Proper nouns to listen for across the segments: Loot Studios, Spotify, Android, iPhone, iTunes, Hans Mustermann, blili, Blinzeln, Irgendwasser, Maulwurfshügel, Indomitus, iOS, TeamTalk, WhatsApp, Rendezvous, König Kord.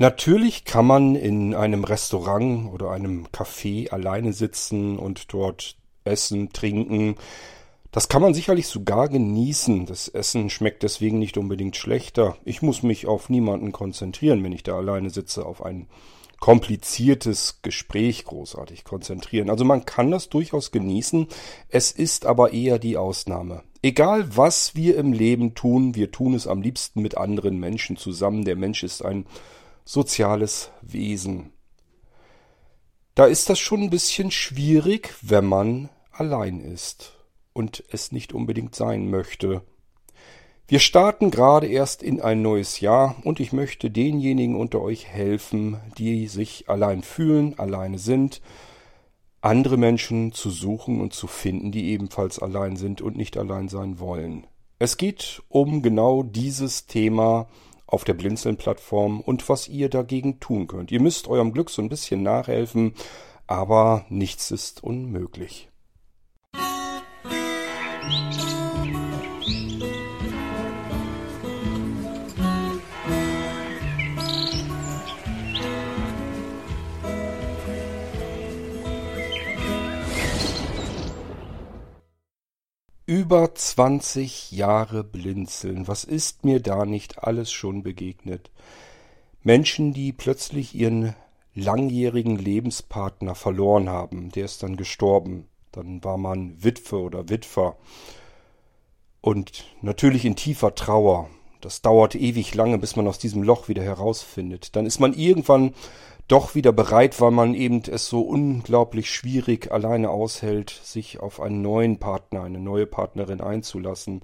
Natürlich kann man in einem Restaurant oder einem Café alleine sitzen und dort essen, trinken. Das kann man sicherlich sogar genießen. Das Essen schmeckt deswegen nicht unbedingt schlechter. Ich muss mich auf niemanden konzentrieren, wenn ich da alleine sitze, auf ein kompliziertes Gespräch großartig konzentrieren. Also man kann das durchaus genießen. Es ist aber eher die Ausnahme. Egal, was wir im Leben tun, wir tun es am liebsten mit anderen Menschen zusammen. Der Mensch ist ein soziales Wesen. Da ist das schon ein bisschen schwierig, wenn man allein ist und es nicht unbedingt sein möchte. Wir starten gerade erst in ein neues Jahr und ich möchte denjenigen unter euch helfen, die sich allein fühlen, alleine sind, andere Menschen zu suchen und zu finden, die ebenfalls allein sind und nicht allein sein wollen. Es geht um genau dieses Thema auf der Blinzeln-Plattform und was ihr dagegen tun könnt. Ihr müsst eurem Glück so ein bisschen nachhelfen, aber nichts ist unmöglich. Über 20 Jahre Blinzeln. Was ist mir da nicht alles schon begegnet? Menschen, die plötzlich ihren langjährigen Lebenspartner verloren haben. Der ist dann gestorben. Dann war man Witwe oder Witwer. Und natürlich in tiefer Trauer. Das dauert ewig lange, bis man aus diesem Loch wieder herausfindet. Dann ist man irgendwann doch wieder bereit, weil man eben es so unglaublich schwierig alleine aushält, sich auf einen neuen Partner, eine neue Partnerin einzulassen.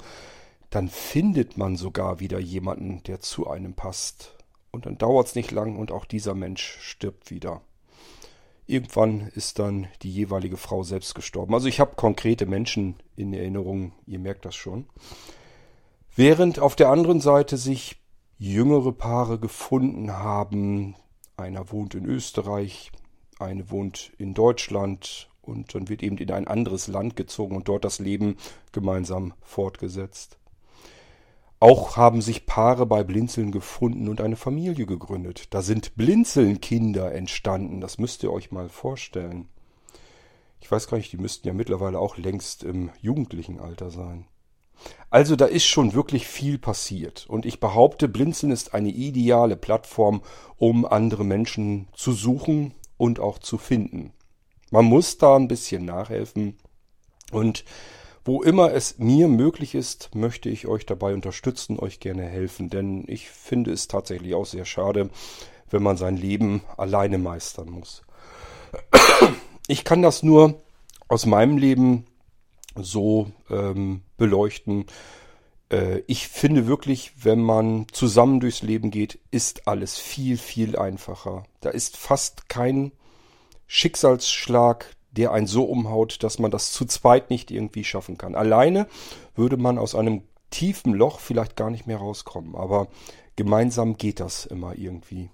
Dann findet man sogar wieder jemanden, der zu einem passt. Und dann dauert's nicht lang und auch dieser Mensch stirbt wieder. Irgendwann ist dann die jeweilige Frau selbst gestorben. Also ich habe konkrete Menschen in Erinnerung, ihr merkt das schon. Während auf der anderen Seite sich jüngere Paare gefunden haben. Einer wohnt in Österreich, eine wohnt in Deutschland und dann wird eben in ein anderes Land gezogen und dort das Leben gemeinsam fortgesetzt. Auch haben sich Paare bei Blinzeln gefunden und eine Familie gegründet. Da sind Blinzeln-Kinder entstanden, das müsst ihr euch mal vorstellen. Ich weiß gar nicht, die müssten ja mittlerweile auch längst im jugendlichen Alter sein. Also da ist schon wirklich viel passiert und ich behaupte, Blinzeln ist eine ideale Plattform, um andere Menschen zu suchen und auch zu finden. Man muss da ein bisschen nachhelfen und wo immer es mir möglich ist, möchte ich euch dabei unterstützen, euch gerne helfen, denn ich finde es tatsächlich auch sehr schade, wenn man sein Leben alleine meistern muss. Ich kann das nur aus meinem Leben so beleuchten. Ich finde wirklich, wenn man zusammen durchs Leben geht, ist alles viel, viel einfacher. Da ist fast kein Schicksalsschlag, der einen so umhaut, dass man das zu zweit nicht irgendwie schaffen kann. Alleine würde man aus einem tiefen Loch vielleicht gar nicht mehr rauskommen, aber gemeinsam geht das immer irgendwie.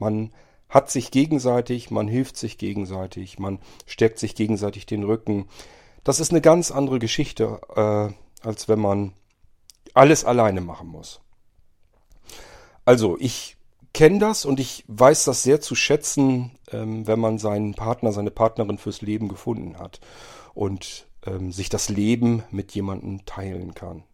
Man hat sich gegenseitig, man hilft sich gegenseitig, man stärkt sich gegenseitig den Rücken. Das ist eine ganz andere Geschichte, als wenn man alles alleine machen muss. Also, ich kenne das und ich weiß das sehr zu schätzen, wenn man seinen Partner, seine Partnerin fürs Leben gefunden hat und sich das Leben mit jemandem teilen kann.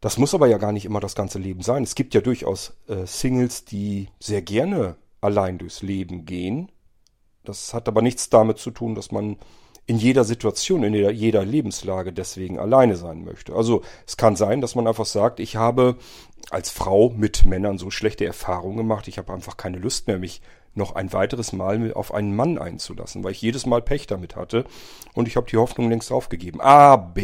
Das muss aber ja gar nicht immer das ganze Leben sein. Es gibt ja durchaus Singles, die sehr gerne allein durchs Leben gehen. Das hat aber nichts damit zu tun, dass man in jeder Situation, in jeder Lebenslage deswegen alleine sein möchte. Also es kann sein, dass man einfach sagt, ich habe als Frau mit Männern so schlechte Erfahrungen gemacht, ich habe einfach keine Lust mehr, mich noch ein weiteres Mal auf einen Mann einzulassen, weil ich jedes Mal Pech damit hatte und ich habe die Hoffnung längst aufgegeben. Aber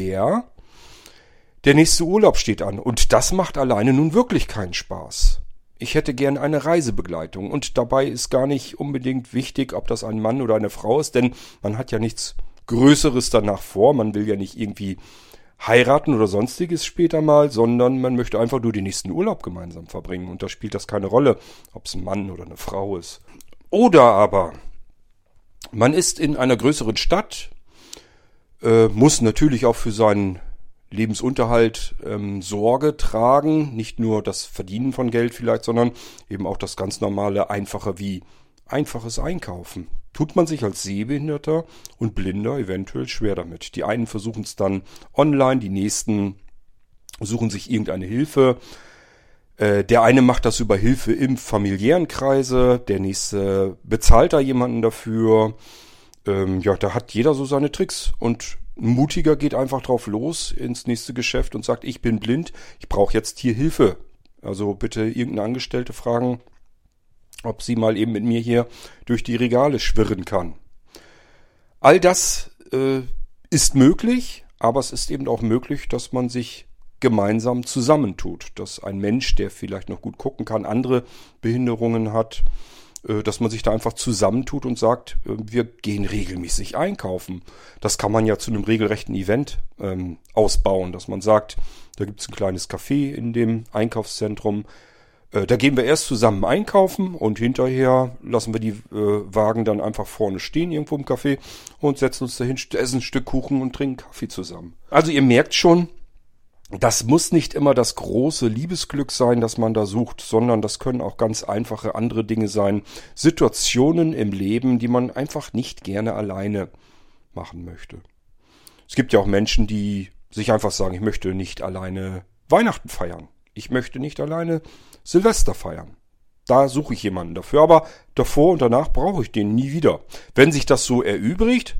der nächste Urlaub steht an und das macht alleine nun wirklich keinen Spaß. Ich hätte gern eine Reisebegleitung und dabei ist gar nicht unbedingt wichtig, ob das ein Mann oder eine Frau ist, denn man hat ja nichts Größeres danach vor. Man will ja nicht irgendwie heiraten oder sonstiges später mal, sondern man möchte einfach nur den nächsten Urlaub gemeinsam verbringen. Und da spielt das keine Rolle, ob es ein Mann oder eine Frau ist. Oder aber man ist in einer größeren Stadt, muss natürlich auch für seinen Lebensunterhalt Sorge tragen. Nicht nur das Verdienen von Geld vielleicht, sondern eben auch das ganz normale, einfache wie einfaches Einkaufen. Tut man sich als Sehbehinderter und Blinder eventuell schwer damit. Die einen versuchen es dann online, die nächsten suchen sich irgendeine Hilfe. Der eine macht das über Hilfe im familiären Kreise, der nächste bezahlt da jemanden dafür. Ja, da hat jeder so seine Tricks und ein Mutiger geht einfach drauf los ins nächste Geschäft und sagt, ich bin blind, ich brauche jetzt hier Hilfe. Also bitte irgendeine Angestellte fragen, ob sie mal eben mit mir hier durch die Regale schwirren kann. All das ist möglich, aber es ist eben auch möglich, dass man sich gemeinsam zusammentut. Dass ein Mensch, der vielleicht noch gut gucken kann, andere Behinderungen hat, dass man sich da einfach zusammentut und sagt, wir gehen regelmäßig einkaufen. Das kann man ja zu einem regelrechten Event ausbauen, dass man sagt, da gibt es ein kleines Café in dem Einkaufszentrum. Da gehen wir erst zusammen einkaufen und hinterher lassen wir die Wagen dann einfach vorne stehen irgendwo im Café und setzen uns dahin, essen ein Stück Kuchen und trinken Kaffee zusammen. Also ihr merkt schon, das muss nicht immer das große Liebesglück sein, das man da sucht, sondern das können auch ganz einfache andere Dinge sein. Situationen im Leben, die man einfach nicht gerne alleine machen möchte. Es gibt ja auch Menschen, die sich einfach sagen, ich möchte nicht alleine Weihnachten feiern. Ich möchte nicht alleine Silvester feiern. Da suche ich jemanden dafür, aber davor und danach brauche ich den nie wieder. Wenn sich das so erübrigt,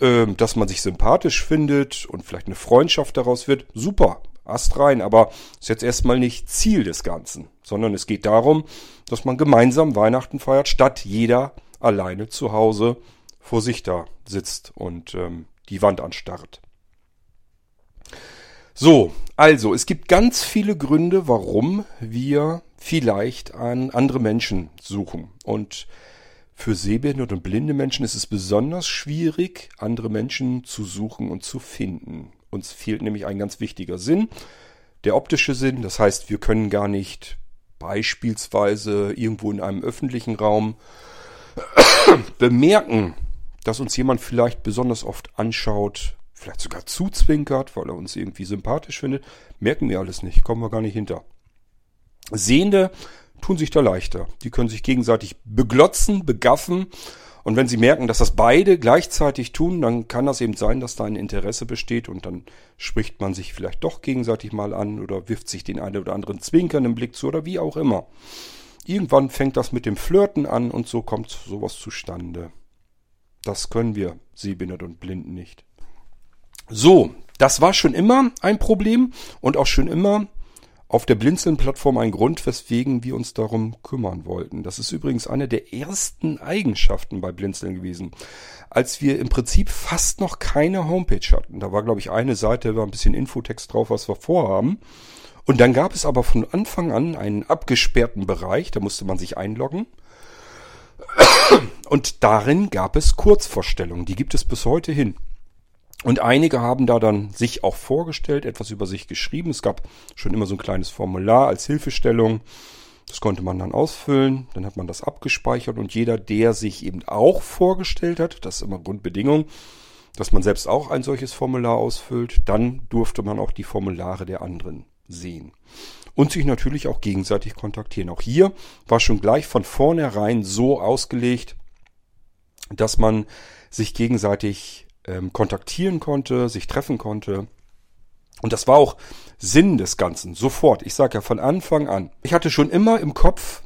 dass man sich sympathisch findet und vielleicht eine Freundschaft daraus wird, super, Ast rein, aber ist jetzt erstmal nicht Ziel des Ganzen, sondern es geht darum, dass man gemeinsam Weihnachten feiert, statt jeder alleine zu Hause vor sich da sitzt und die Wand anstarrt. So, also es gibt ganz viele Gründe, warum wir vielleicht an andere Menschen suchen, und für sehbehinderte und blinde Menschen ist es besonders schwierig, andere Menschen zu suchen und zu finden. Uns fehlt nämlich ein ganz wichtiger Sinn, der optische Sinn. Das heißt, wir können gar nicht beispielsweise irgendwo in einem öffentlichen Raum bemerken, dass uns jemand vielleicht besonders oft anschaut, vielleicht sogar zuzwinkert, weil er uns irgendwie sympathisch findet. Merken wir alles nicht, kommen wir gar nicht hinter. Sehende tun sich da leichter. Die können sich gegenseitig beglotzen, begaffen. Und wenn sie merken, dass das beide gleichzeitig tun, dann kann das eben sein, dass da ein Interesse besteht. Und dann spricht man sich vielleicht doch gegenseitig mal an oder wirft sich den einen oder anderen zwinkernden Blick zu oder wie auch immer. Irgendwann fängt das mit dem Flirten an und so kommt sowas zustande. Das können wir Sehbehinderten und Blinden nicht. So, das war schon immer ein Problem und auch schon immer auf der Blinzeln-Plattform ein Grund, weswegen wir uns darum kümmern wollten. Das ist übrigens eine der ersten Eigenschaften bei Blinzeln gewesen. Als wir im Prinzip fast noch keine Homepage hatten. Da war, glaube ich, eine Seite, war ein bisschen Infotext drauf, was wir vorhaben. Und dann gab es aber von Anfang an einen abgesperrten Bereich, da musste man sich einloggen. Und darin gab es Kurzvorstellungen, die gibt es bis heute hin. Und einige haben da dann sich auch vorgestellt, etwas über sich geschrieben. Es gab schon immer so ein kleines Formular als Hilfestellung. Das konnte man dann ausfüllen. Dann hat man das abgespeichert. Und jeder, der sich eben auch vorgestellt hat, das ist immer Grundbedingung, dass man selbst auch ein solches Formular ausfüllt, dann durfte man auch die Formulare der anderen sehen. Und sich natürlich auch gegenseitig kontaktieren. Auch hier war schon gleich von vornherein so ausgelegt, dass man sich gegenseitig kontaktieren konnte, sich treffen konnte. Und das war auch Sinn des Ganzen, sofort. Ich sage ja von Anfang an. Ich hatte schon immer im Kopf,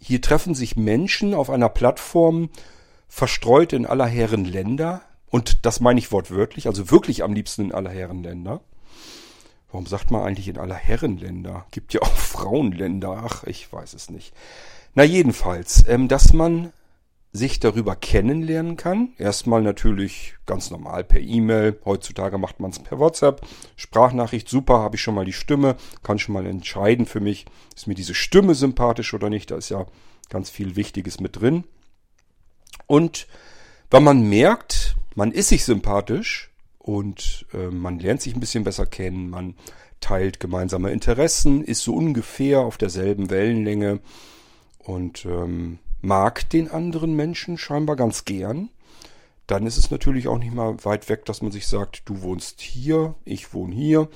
hier treffen sich Menschen auf einer Plattform, verstreut in aller Herren Länder. Und das meine ich wortwörtlich, also wirklich am liebsten in aller Herren Länder. Warum sagt man eigentlich in aller Herren Länder? Gibt ja auch Frauenländer, ach, ich weiß es nicht. Na jedenfalls, dass man sich darüber kennenlernen kann. Erstmal natürlich ganz normal per E-Mail. Heutzutage macht man es per WhatsApp. Sprachnachricht, super, habe ich schon mal die Stimme. Kann schon mal entscheiden für mich, ist mir diese Stimme sympathisch oder nicht. Da ist ja ganz viel Wichtiges mit drin. Und wenn man merkt, man ist sich sympathisch und man lernt sich ein bisschen besser kennen, man teilt gemeinsame Interessen, ist so ungefähr auf derselben Wellenlänge und mag den anderen Menschen scheinbar ganz gern, dann ist es natürlich auch nicht mal weit weg, dass man sich sagt, du wohnst hier, ich wohne hier,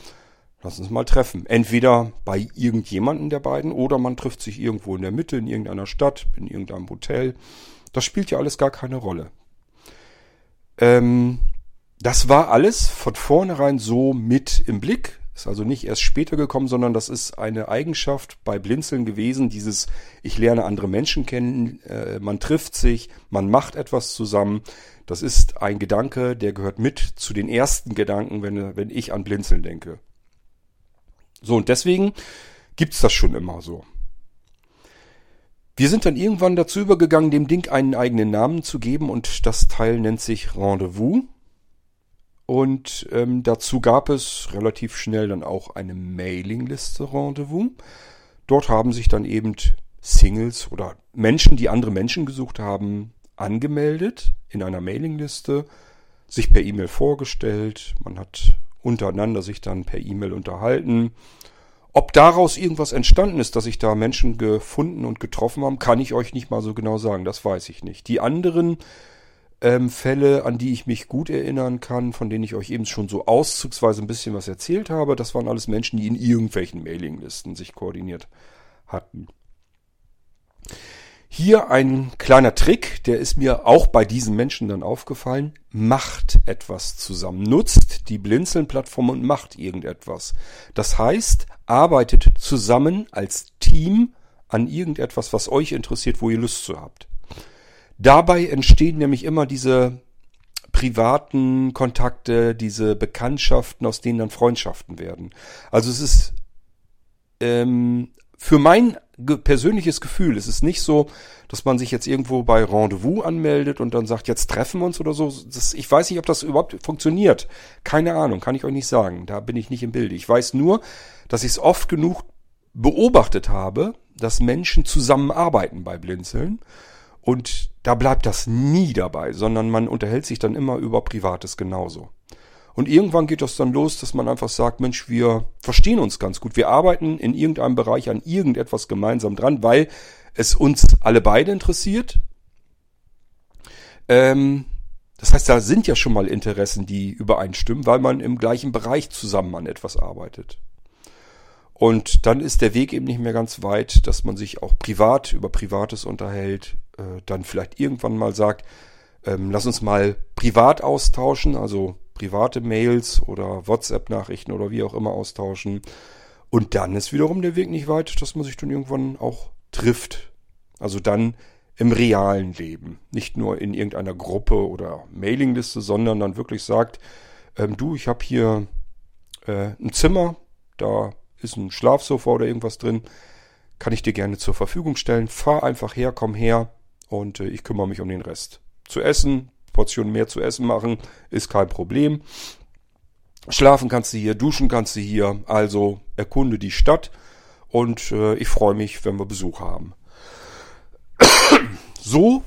lass uns mal treffen. Entweder bei irgendjemandem der beiden oder man trifft sich irgendwo in der Mitte, in irgendeiner Stadt, in irgendeinem Hotel. Das spielt ja alles gar keine Rolle. Das war alles von vornherein so mit im Blick. Ist also nicht erst später gekommen, sondern das ist eine Eigenschaft bei Blinzeln gewesen, dieses ich lerne andere Menschen kennen, man trifft sich, man macht etwas zusammen. Das ist ein Gedanke, der gehört mit zu den ersten Gedanken, wenn ich an Blinzeln denke. So, und deswegen gibt's das schon immer so. Wir sind dann irgendwann dazu übergegangen, dem Ding einen eigenen Namen zu geben und das Teil nennt sich Rendezvous. Und dazu gab es relativ schnell dann auch eine Mailingliste Rendezvous. Dort haben sich dann eben Singles oder Menschen, die andere Menschen gesucht haben, angemeldet in einer Mailingliste, sich per E-Mail vorgestellt. Man hat untereinander sich dann per E-Mail unterhalten. Ob daraus irgendwas entstanden ist, dass sich da Menschen gefunden und getroffen haben, kann ich euch nicht mal so genau sagen. Das weiß ich nicht. Die anderen Fälle, an die ich mich gut erinnern kann, von denen ich euch eben schon so auszugsweise ein bisschen was erzählt habe, das waren alles Menschen, die in irgendwelchen Mailinglisten sich koordiniert hatten. Hier ein kleiner Trick, der ist mir auch bei diesen Menschen dann aufgefallen. Macht etwas zusammen. Nutzt die Blinzeln-Plattform und macht irgendetwas. Das heißt, arbeitet zusammen als Team an irgendetwas, was euch interessiert, wo ihr Lust zu habt. Dabei entstehen nämlich immer diese privaten Kontakte, diese Bekanntschaften, aus denen dann Freundschaften werden. Also es ist für mein persönliches Gefühl, es ist nicht so, dass man sich jetzt irgendwo bei Rendezvous anmeldet und dann sagt, jetzt treffen wir uns oder so. Ich weiß nicht, ob das überhaupt funktioniert. Keine Ahnung, kann ich euch nicht sagen. Da bin ich nicht im Bilde. Ich weiß nur, dass ich es oft genug beobachtet habe, dass Menschen zusammenarbeiten bei Blinzeln. Und da bleibt das nie dabei, sondern man unterhält sich dann immer über Privates genauso. Und irgendwann geht das dann los, dass man einfach sagt, Mensch, wir verstehen uns ganz gut. Wir arbeiten in irgendeinem Bereich an irgendetwas gemeinsam dran, weil es uns alle beide interessiert. Das heißt, da sind ja schon mal Interessen, die übereinstimmen, weil man im gleichen Bereich zusammen an etwas arbeitet. Und dann ist der Weg eben nicht mehr ganz weit, dass man sich auch privat über Privates unterhält, dann vielleicht irgendwann mal sagt, lass uns mal privat austauschen, also private Mails oder WhatsApp-Nachrichten oder wie auch immer austauschen. Und dann ist wiederum der Weg nicht weit, dass man sich dann irgendwann auch trifft. Also dann im realen Leben, nicht nur in irgendeiner Gruppe oder Mailingliste, sondern dann wirklich sagt, du, ich habe hier ein Zimmer, da ist ein Schlafsofa oder irgendwas drin, kann ich dir gerne zur Verfügung stellen. Fahr einfach her, komm her und ich kümmere mich um den Rest. Zu essen, Portion mehr zu essen machen, ist kein Problem. Schlafen kannst du hier, duschen kannst du hier, also erkunde die Stadt und ich freue mich, wenn wir Besuch haben. So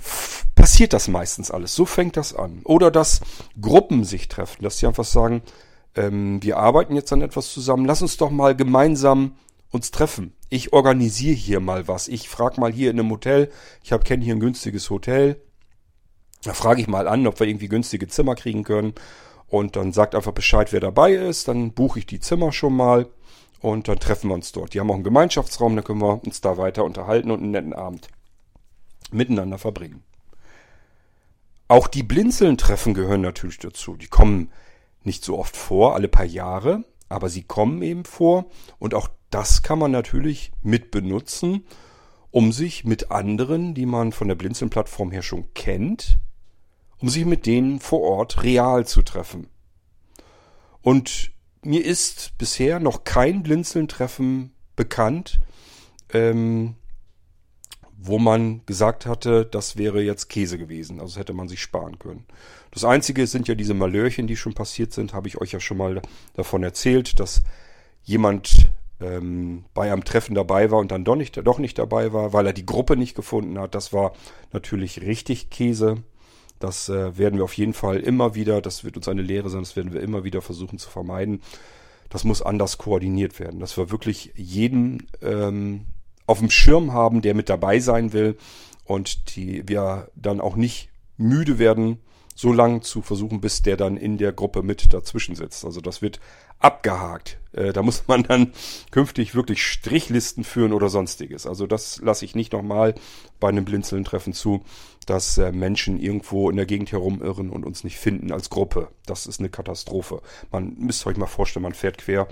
passiert das meistens alles, so fängt das an. Oder dass Gruppen sich treffen, dass die einfach sagen, wir arbeiten jetzt an etwas zusammen. Lass uns doch mal gemeinsam uns treffen. Ich organisiere hier mal was. Ich frage mal hier in einem Hotel. Ich kenne hier ein günstiges Hotel. Da frage ich mal an, ob wir irgendwie günstige Zimmer kriegen können. Und dann sagt einfach Bescheid, wer dabei ist. Dann buche ich die Zimmer schon mal. Und dann treffen wir uns dort. Die haben auch einen Gemeinschaftsraum. Dann können wir uns da weiter unterhalten und einen netten Abend miteinander verbringen. Auch die Blinzeln-Treffen gehören natürlich dazu. Die kommen nicht so oft vor, alle paar Jahre, aber sie kommen eben vor und auch das kann man natürlich mit benutzen, um sich mit anderen, die man von der Blinzeln-Plattform her schon kennt, um sich mit denen vor Ort real zu treffen. Und mir ist bisher noch kein Blinzeln-Treffen bekannt, wo man gesagt hatte, das wäre jetzt Käse gewesen. Also das hätte man sich sparen können. Das Einzige sind ja diese Malhörchen, die schon passiert sind. Habe ich euch ja schon mal davon erzählt, dass jemand bei einem Treffen dabei war und dann doch nicht dabei war, weil er die Gruppe nicht gefunden hat. Das war natürlich richtig Käse. Das werden wir auf jeden Fall immer wieder, das wird uns eine Lehre sein, das werden wir immer wieder versuchen zu vermeiden. Das muss anders koordiniert werden. Dass wir wirklich jeden auf dem Schirm haben, der mit dabei sein will und wir dann auch nicht müde werden, so lang zu versuchen, bis der dann in der Gruppe mit dazwischen sitzt. Also das wird abgehakt. Da muss man dann künftig wirklich Strichlisten führen oder sonstiges. Also das lasse ich nicht nochmal bei einem Blinzeln-Treffen zu, dass Menschen irgendwo in der Gegend herumirren und uns nicht finden als Gruppe. Das ist eine Katastrophe. Man müsst euch mal vorstellen, man fährt quer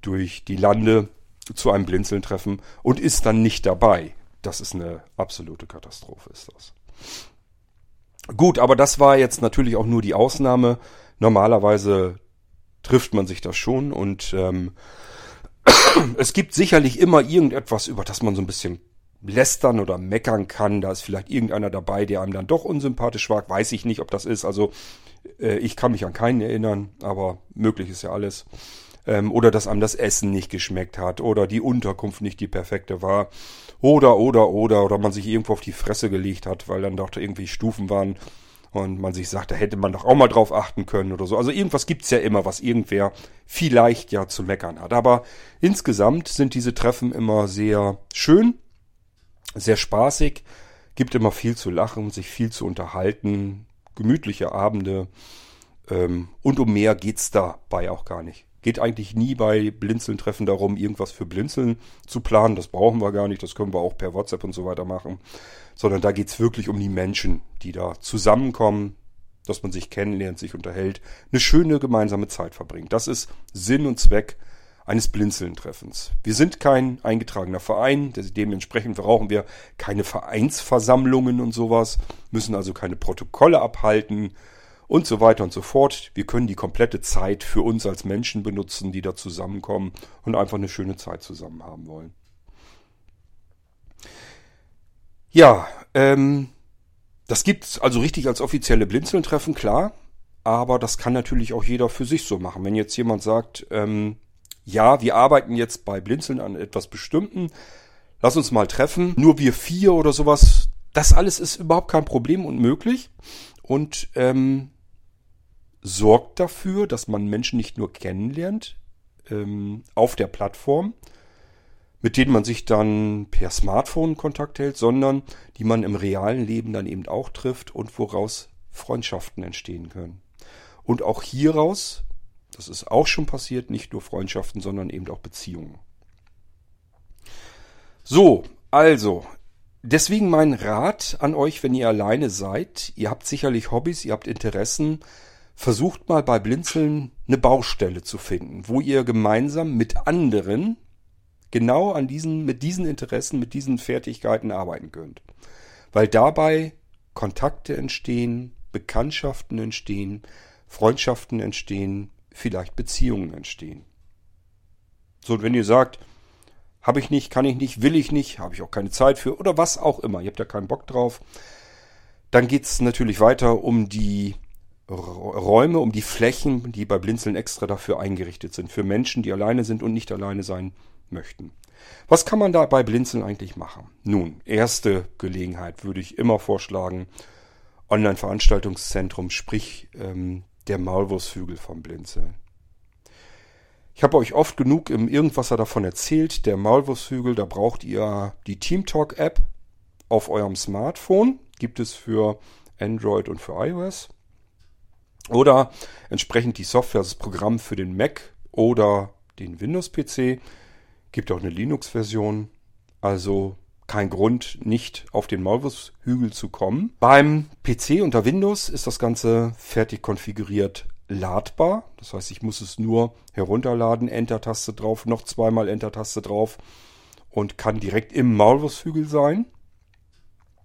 durch die Lande zu einem Blinzeln-Treffen und ist dann nicht dabei. Das ist eine absolute Katastrophe, ist das. Gut, aber das war jetzt natürlich auch nur die Ausnahme. Normalerweise trifft man sich das schon und es gibt sicherlich immer irgendetwas, über das man so ein bisschen lästern oder meckern kann. Da ist vielleicht irgendeiner dabei, der einem dann doch unsympathisch war. Weiß ich nicht, ob das ist. Also ich kann mich an keinen erinnern, aber möglich ist ja alles. Oder dass einem das Essen nicht geschmeckt hat oder die Unterkunft nicht die perfekte war oder man sich irgendwo auf die Fresse gelegt hat, weil dann doch irgendwie Stufen waren und man sich sagt, da hätte man doch auch mal drauf achten können oder so. Also irgendwas gibt's ja immer, was irgendwer vielleicht ja zu meckern hat. Aber insgesamt sind diese Treffen immer sehr schön, sehr spaßig, gibt immer viel zu lachen, sich viel zu unterhalten, gemütliche Abende und um mehr geht's dabei auch gar nicht. Geht eigentlich nie bei Blinzeln-Treffen darum, irgendwas für Blinzeln zu planen. Das brauchen wir gar nicht, das können wir auch per WhatsApp und so weiter machen. Sondern da geht's wirklich um die Menschen, die da zusammenkommen, dass man sich kennenlernt, sich unterhält, eine schöne gemeinsame Zeit verbringt. Das ist Sinn und Zweck eines Blinzeln-Treffens. Wir sind kein eingetragener Verein, dementsprechend brauchen wir keine Vereinsversammlungen und sowas, müssen also keine Protokolle abhalten, und so weiter und so fort. Wir können die komplette Zeit für uns als Menschen benutzen, die da zusammenkommen und einfach eine schöne Zeit zusammen haben wollen. Ja, das gibt's also richtig als offizielle Blinzeln-Treffen, klar. Aber das kann natürlich auch jeder für sich so machen. Wenn jetzt jemand sagt, ja, wir arbeiten jetzt bei Blinzeln an etwas Bestimmten, lass uns mal treffen, nur wir vier oder sowas. Das alles ist überhaupt kein Problem und möglich. Und sorgt dafür, dass man Menschen nicht nur kennenlernt auf der Plattform, mit denen man sich dann per Smartphone Kontakt hält, sondern die man im realen Leben dann eben auch trifft und woraus Freundschaften entstehen können. Und auch hieraus, das ist auch schon passiert, nicht nur Freundschaften, sondern eben auch Beziehungen. So, also... Deswegen mein Rat an euch, wenn ihr alleine seid, ihr habt sicherlich Hobbys, ihr habt Interessen, versucht mal bei Blinzeln eine Baustelle zu finden, wo ihr gemeinsam mit anderen genau an diesen, mit diesen Interessen, mit diesen Fertigkeiten arbeiten könnt. Weil dabei Kontakte entstehen, Bekanntschaften entstehen, Freundschaften entstehen, vielleicht Beziehungen entstehen. So, und wenn ihr sagt, habe ich nicht, kann ich nicht, will ich nicht, habe ich auch keine Zeit für oder was auch immer. Ihr habt ja keinen Bock drauf. Dann geht's natürlich weiter um die Räume, um die Flächen, die bei Blinzeln extra dafür eingerichtet sind. Für Menschen, die alleine sind und nicht alleine sein möchten. Was kann man da bei Blinzeln eigentlich machen? Nun, erste Gelegenheit würde ich immer vorschlagen, Online-Veranstaltungszentrum, sprich der Maulwurfshügel vom Blinzeln. Ich habe euch oft genug im Irgendwasser davon erzählt, der Maulwurfshügel, da braucht ihr die TeamTalk-App auf eurem Smartphone. Gibt es für Android und für iOS. Oder entsprechend die Software, das Programm für den Mac oder den Windows-PC. Gibt auch eine Linux-Version. Also kein Grund, nicht auf den Maulwurfshügel zu kommen. Beim PC unter Windows ist das Ganze fertig konfiguriert. Ladbar, das heißt, ich muss es nur herunterladen, Enter-Taste drauf, noch zweimal Enter-Taste drauf und kann direkt im Maulwurfshügel sein.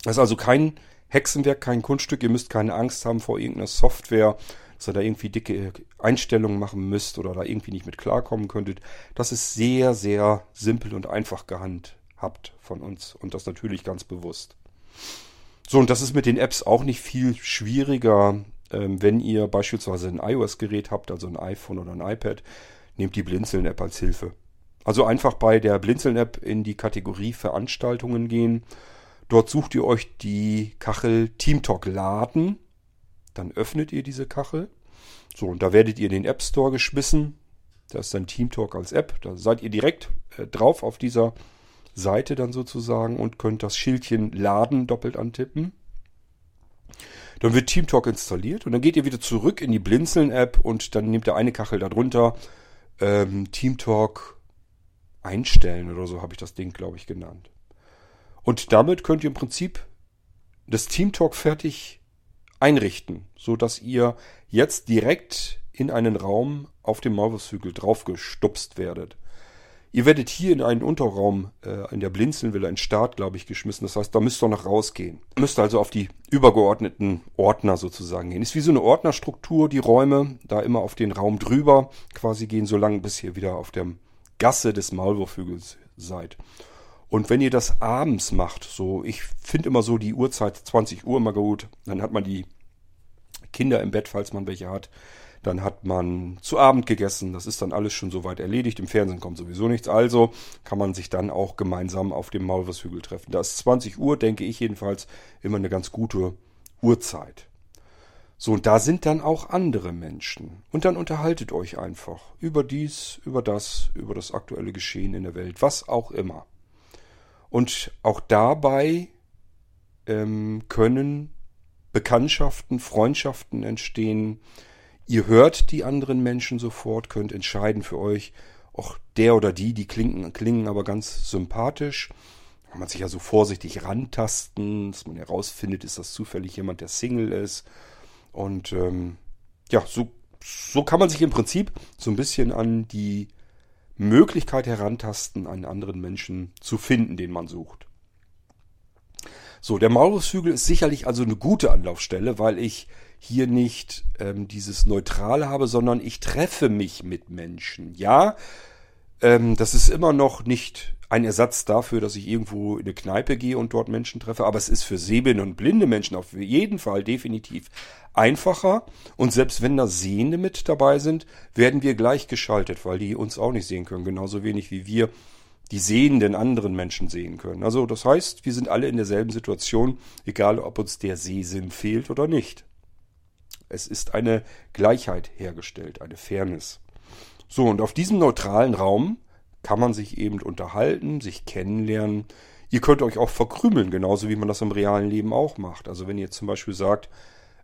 Das ist also kein Hexenwerk, kein Kunststück, ihr müsst keine Angst haben vor irgendeiner Software, dass ihr da irgendwie dicke Einstellungen machen müsst oder da irgendwie nicht mit klarkommen könntet. Das ist sehr, sehr simpel und einfach gehandhabt von uns und das natürlich ganz bewusst. So, und das ist mit den Apps auch nicht viel schwieriger. Wenn ihr beispielsweise ein iOS-Gerät habt, also ein iPhone oder ein iPad, nehmt die Blinzeln-App als Hilfe. Also einfach bei der Blinzeln-App in die Kategorie Veranstaltungen gehen. Dort sucht ihr euch die Kachel TeamTalk laden. Dann öffnet ihr diese Kachel. So, und da werdet ihr in den App Store geschmissen. Da ist dann TeamTalk als App. Da seid ihr direkt drauf auf dieser Seite dann sozusagen und könnt das Schildchen Laden doppelt antippen. Dann wird TeamTalk installiert und dann geht ihr wieder zurück in die Blinzeln-App und dann nehmt ihr eine Kachel darunter. TeamTalk einstellen oder so habe ich das Ding, glaube ich, genannt. Und damit könnt ihr im Prinzip das TeamTalk fertig einrichten, sodass ihr jetzt direkt in einen Raum auf dem Maulwurfshügel draufgestupst werdet. Ihr werdet hier in einen Unterraum, in der Blinzelnvilla in Start, glaube ich, geschmissen. Das heißt, da müsst ihr noch rausgehen. Müsst also auf die übergeordneten Ordner sozusagen gehen. Ist wie so eine Ordnerstruktur, die Räume. Da immer auf den Raum drüber quasi gehen, solange bis ihr wieder auf der Gasse des Maulwurfhügels seid. Und wenn ihr das abends macht, so, ich finde immer so die Uhrzeit 20 Uhr immer gut, dann hat man die Kinder im Bett, falls man welche hat. Dann hat man zu Abend gegessen. Das ist dann alles schon soweit erledigt. Im Fernsehen kommt sowieso nichts. Also kann man sich dann auch gemeinsam auf dem Maulwurfshügel treffen. Da ist 20 Uhr, denke ich jedenfalls, immer eine ganz gute Uhrzeit. So, und da sind dann auch andere Menschen. Und dann unterhaltet euch einfach über dies, über das aktuelle Geschehen in der Welt, was auch immer. Und auch dabei können Bekanntschaften, Freundschaften entstehen. Ihr hört die anderen Menschen sofort, könnt entscheiden für euch, auch der oder die klingen aber ganz sympathisch. Da kann man sich ja so vorsichtig rantasten, dass man herausfindet, ist das zufällig jemand, der Single ist. Und so kann man sich im Prinzip so ein bisschen an die Möglichkeit herantasten, einen anderen Menschen zu finden, den man sucht. So, der Maulwurfshügel ist sicherlich also eine gute Anlaufstelle, weil ich hier nicht dieses Neutrale habe, sondern ich treffe mich mit Menschen. Ja, das ist immer noch nicht ein Ersatz dafür, dass ich irgendwo in eine Kneipe gehe und dort Menschen treffe, aber es ist für sehende und blinde Menschen auf jeden Fall definitiv einfacher. Und selbst wenn da Sehende mit dabei sind, werden wir gleichgeschaltet, weil die uns auch nicht sehen können, genauso wenig wie wir die sehenden anderen Menschen sehen können. Also das heißt, wir sind alle in derselben Situation, egal ob uns der Sehsinn fehlt oder nicht. Es ist eine Gleichheit hergestellt, eine Fairness. So, und auf diesem neutralen Raum kann man sich eben unterhalten, sich kennenlernen. Ihr könnt euch auch verkrümeln, genauso wie man das im realen Leben auch macht. Also wenn ihr zum Beispiel sagt,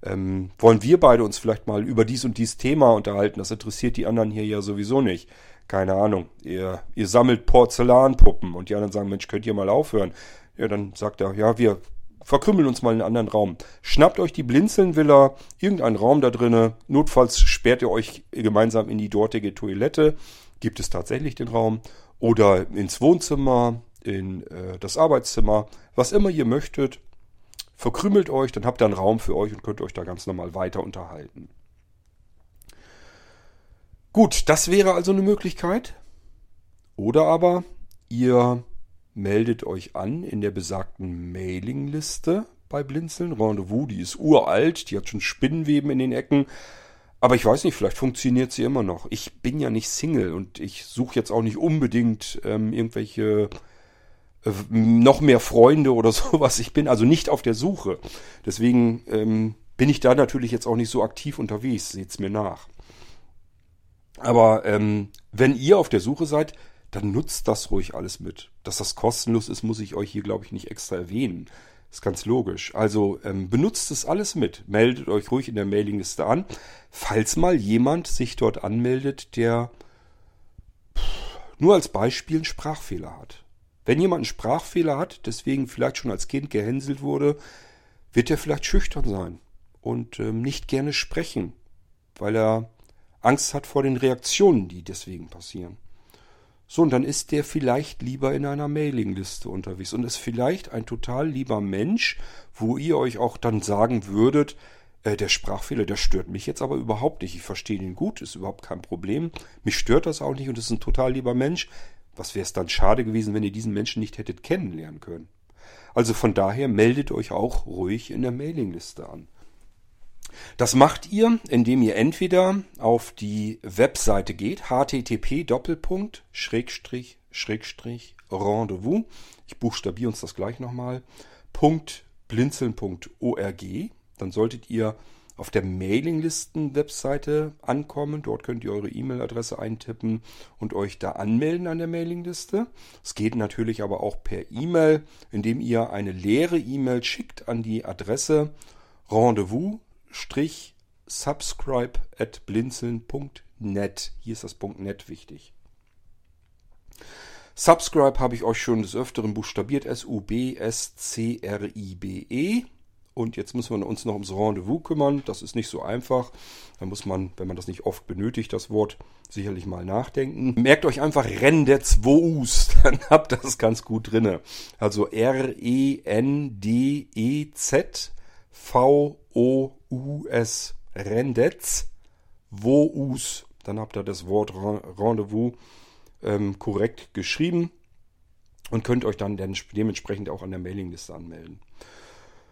wollen wir beide uns vielleicht mal über dies und dies Thema unterhalten, das interessiert die anderen hier ja sowieso nicht. Keine Ahnung, ihr sammelt Porzellanpuppen und die anderen sagen, Mensch, könnt ihr mal aufhören? Ja, dann sagt er, ja, wir verkrümmeln uns mal in einen anderen Raum. Schnappt euch die Blinzeln-Villa, irgendeinen Raum da drinne. Notfalls sperrt ihr euch gemeinsam in die dortige Toilette. Gibt es tatsächlich den Raum? Oder ins Wohnzimmer, in das Arbeitszimmer. Was immer ihr möchtet, verkrümelt euch, dann habt ihr einen Raum für euch und könnt euch da ganz normal weiter unterhalten. Gut, das wäre also eine Möglichkeit. Oder aber ihr meldet euch an in der besagten Mailingliste bei Blinzeln. Rendezvous, die ist uralt, die hat schon Spinnenweben in den Ecken. Aber ich weiß nicht, vielleicht funktioniert sie immer noch. Ich bin ja nicht Single und ich suche jetzt auch nicht unbedingt irgendwelche noch mehr Freunde oder sowas. Ich bin also nicht auf der Suche. Deswegen bin ich da natürlich jetzt auch nicht so aktiv unterwegs. Seht's mir nach. Aber wenn ihr auf der Suche seid, dann nutzt das ruhig alles mit. Dass das kostenlos ist, muss ich euch hier, glaube ich, nicht extra erwähnen. Ist ganz logisch. Also benutzt es alles mit. Meldet euch ruhig in der Mailingliste an. Falls mal jemand sich dort anmeldet, der nur als Beispiel einen Sprachfehler hat. Wenn jemand einen Sprachfehler hat, deswegen vielleicht schon als Kind gehänselt wurde, wird er vielleicht schüchtern sein und nicht gerne sprechen, weil er Angst hat vor den Reaktionen, die deswegen passieren. So, und dann ist der vielleicht lieber in einer Mailingliste unterwegs und ist vielleicht ein total lieber Mensch, wo ihr euch auch dann sagen würdet, der Sprachfehler, der stört mich jetzt aber überhaupt nicht. Ich verstehe den gut, ist überhaupt kein Problem. Mich stört das auch nicht und ist ein total lieber Mensch. Was wäre es dann schade gewesen, wenn ihr diesen Menschen nicht hättet kennenlernen können? Also von daher meldet euch auch ruhig in der Mailingliste an. Das macht ihr, indem ihr entweder auf die Webseite geht, http://rendezvous, ich buchstabiere uns das gleich nochmal, .blinzeln.org, dann solltet ihr auf der Mailinglisten-Webseite ankommen, dort könnt ihr eure E-Mail-Adresse eintippen und euch da anmelden an der Mailingliste. Es geht natürlich aber auch per E-Mail, indem ihr eine leere E-Mail schickt an die Adresse rendezvous-subscribe@blinzeln.net. Hier ist das .net wichtig. Subscribe habe ich euch schon des Öfteren buchstabiert. S-U-B-S-C-R-I-B-E. Und jetzt müssen wir uns noch ums Rendezvous kümmern. Das ist nicht so einfach. Da muss man, wenn man das nicht oft benötigt, das Wort sicherlich mal nachdenken. Merkt euch einfach Rendezvous, dann habt ihr das ganz gut drinne. Also R-E-N-D-E-Z-V-O-U-S. Rendezvous. Dann habt ihr das Wort Rendezvous korrekt geschrieben und könnt euch dann dementsprechend auch an der Mailingliste anmelden.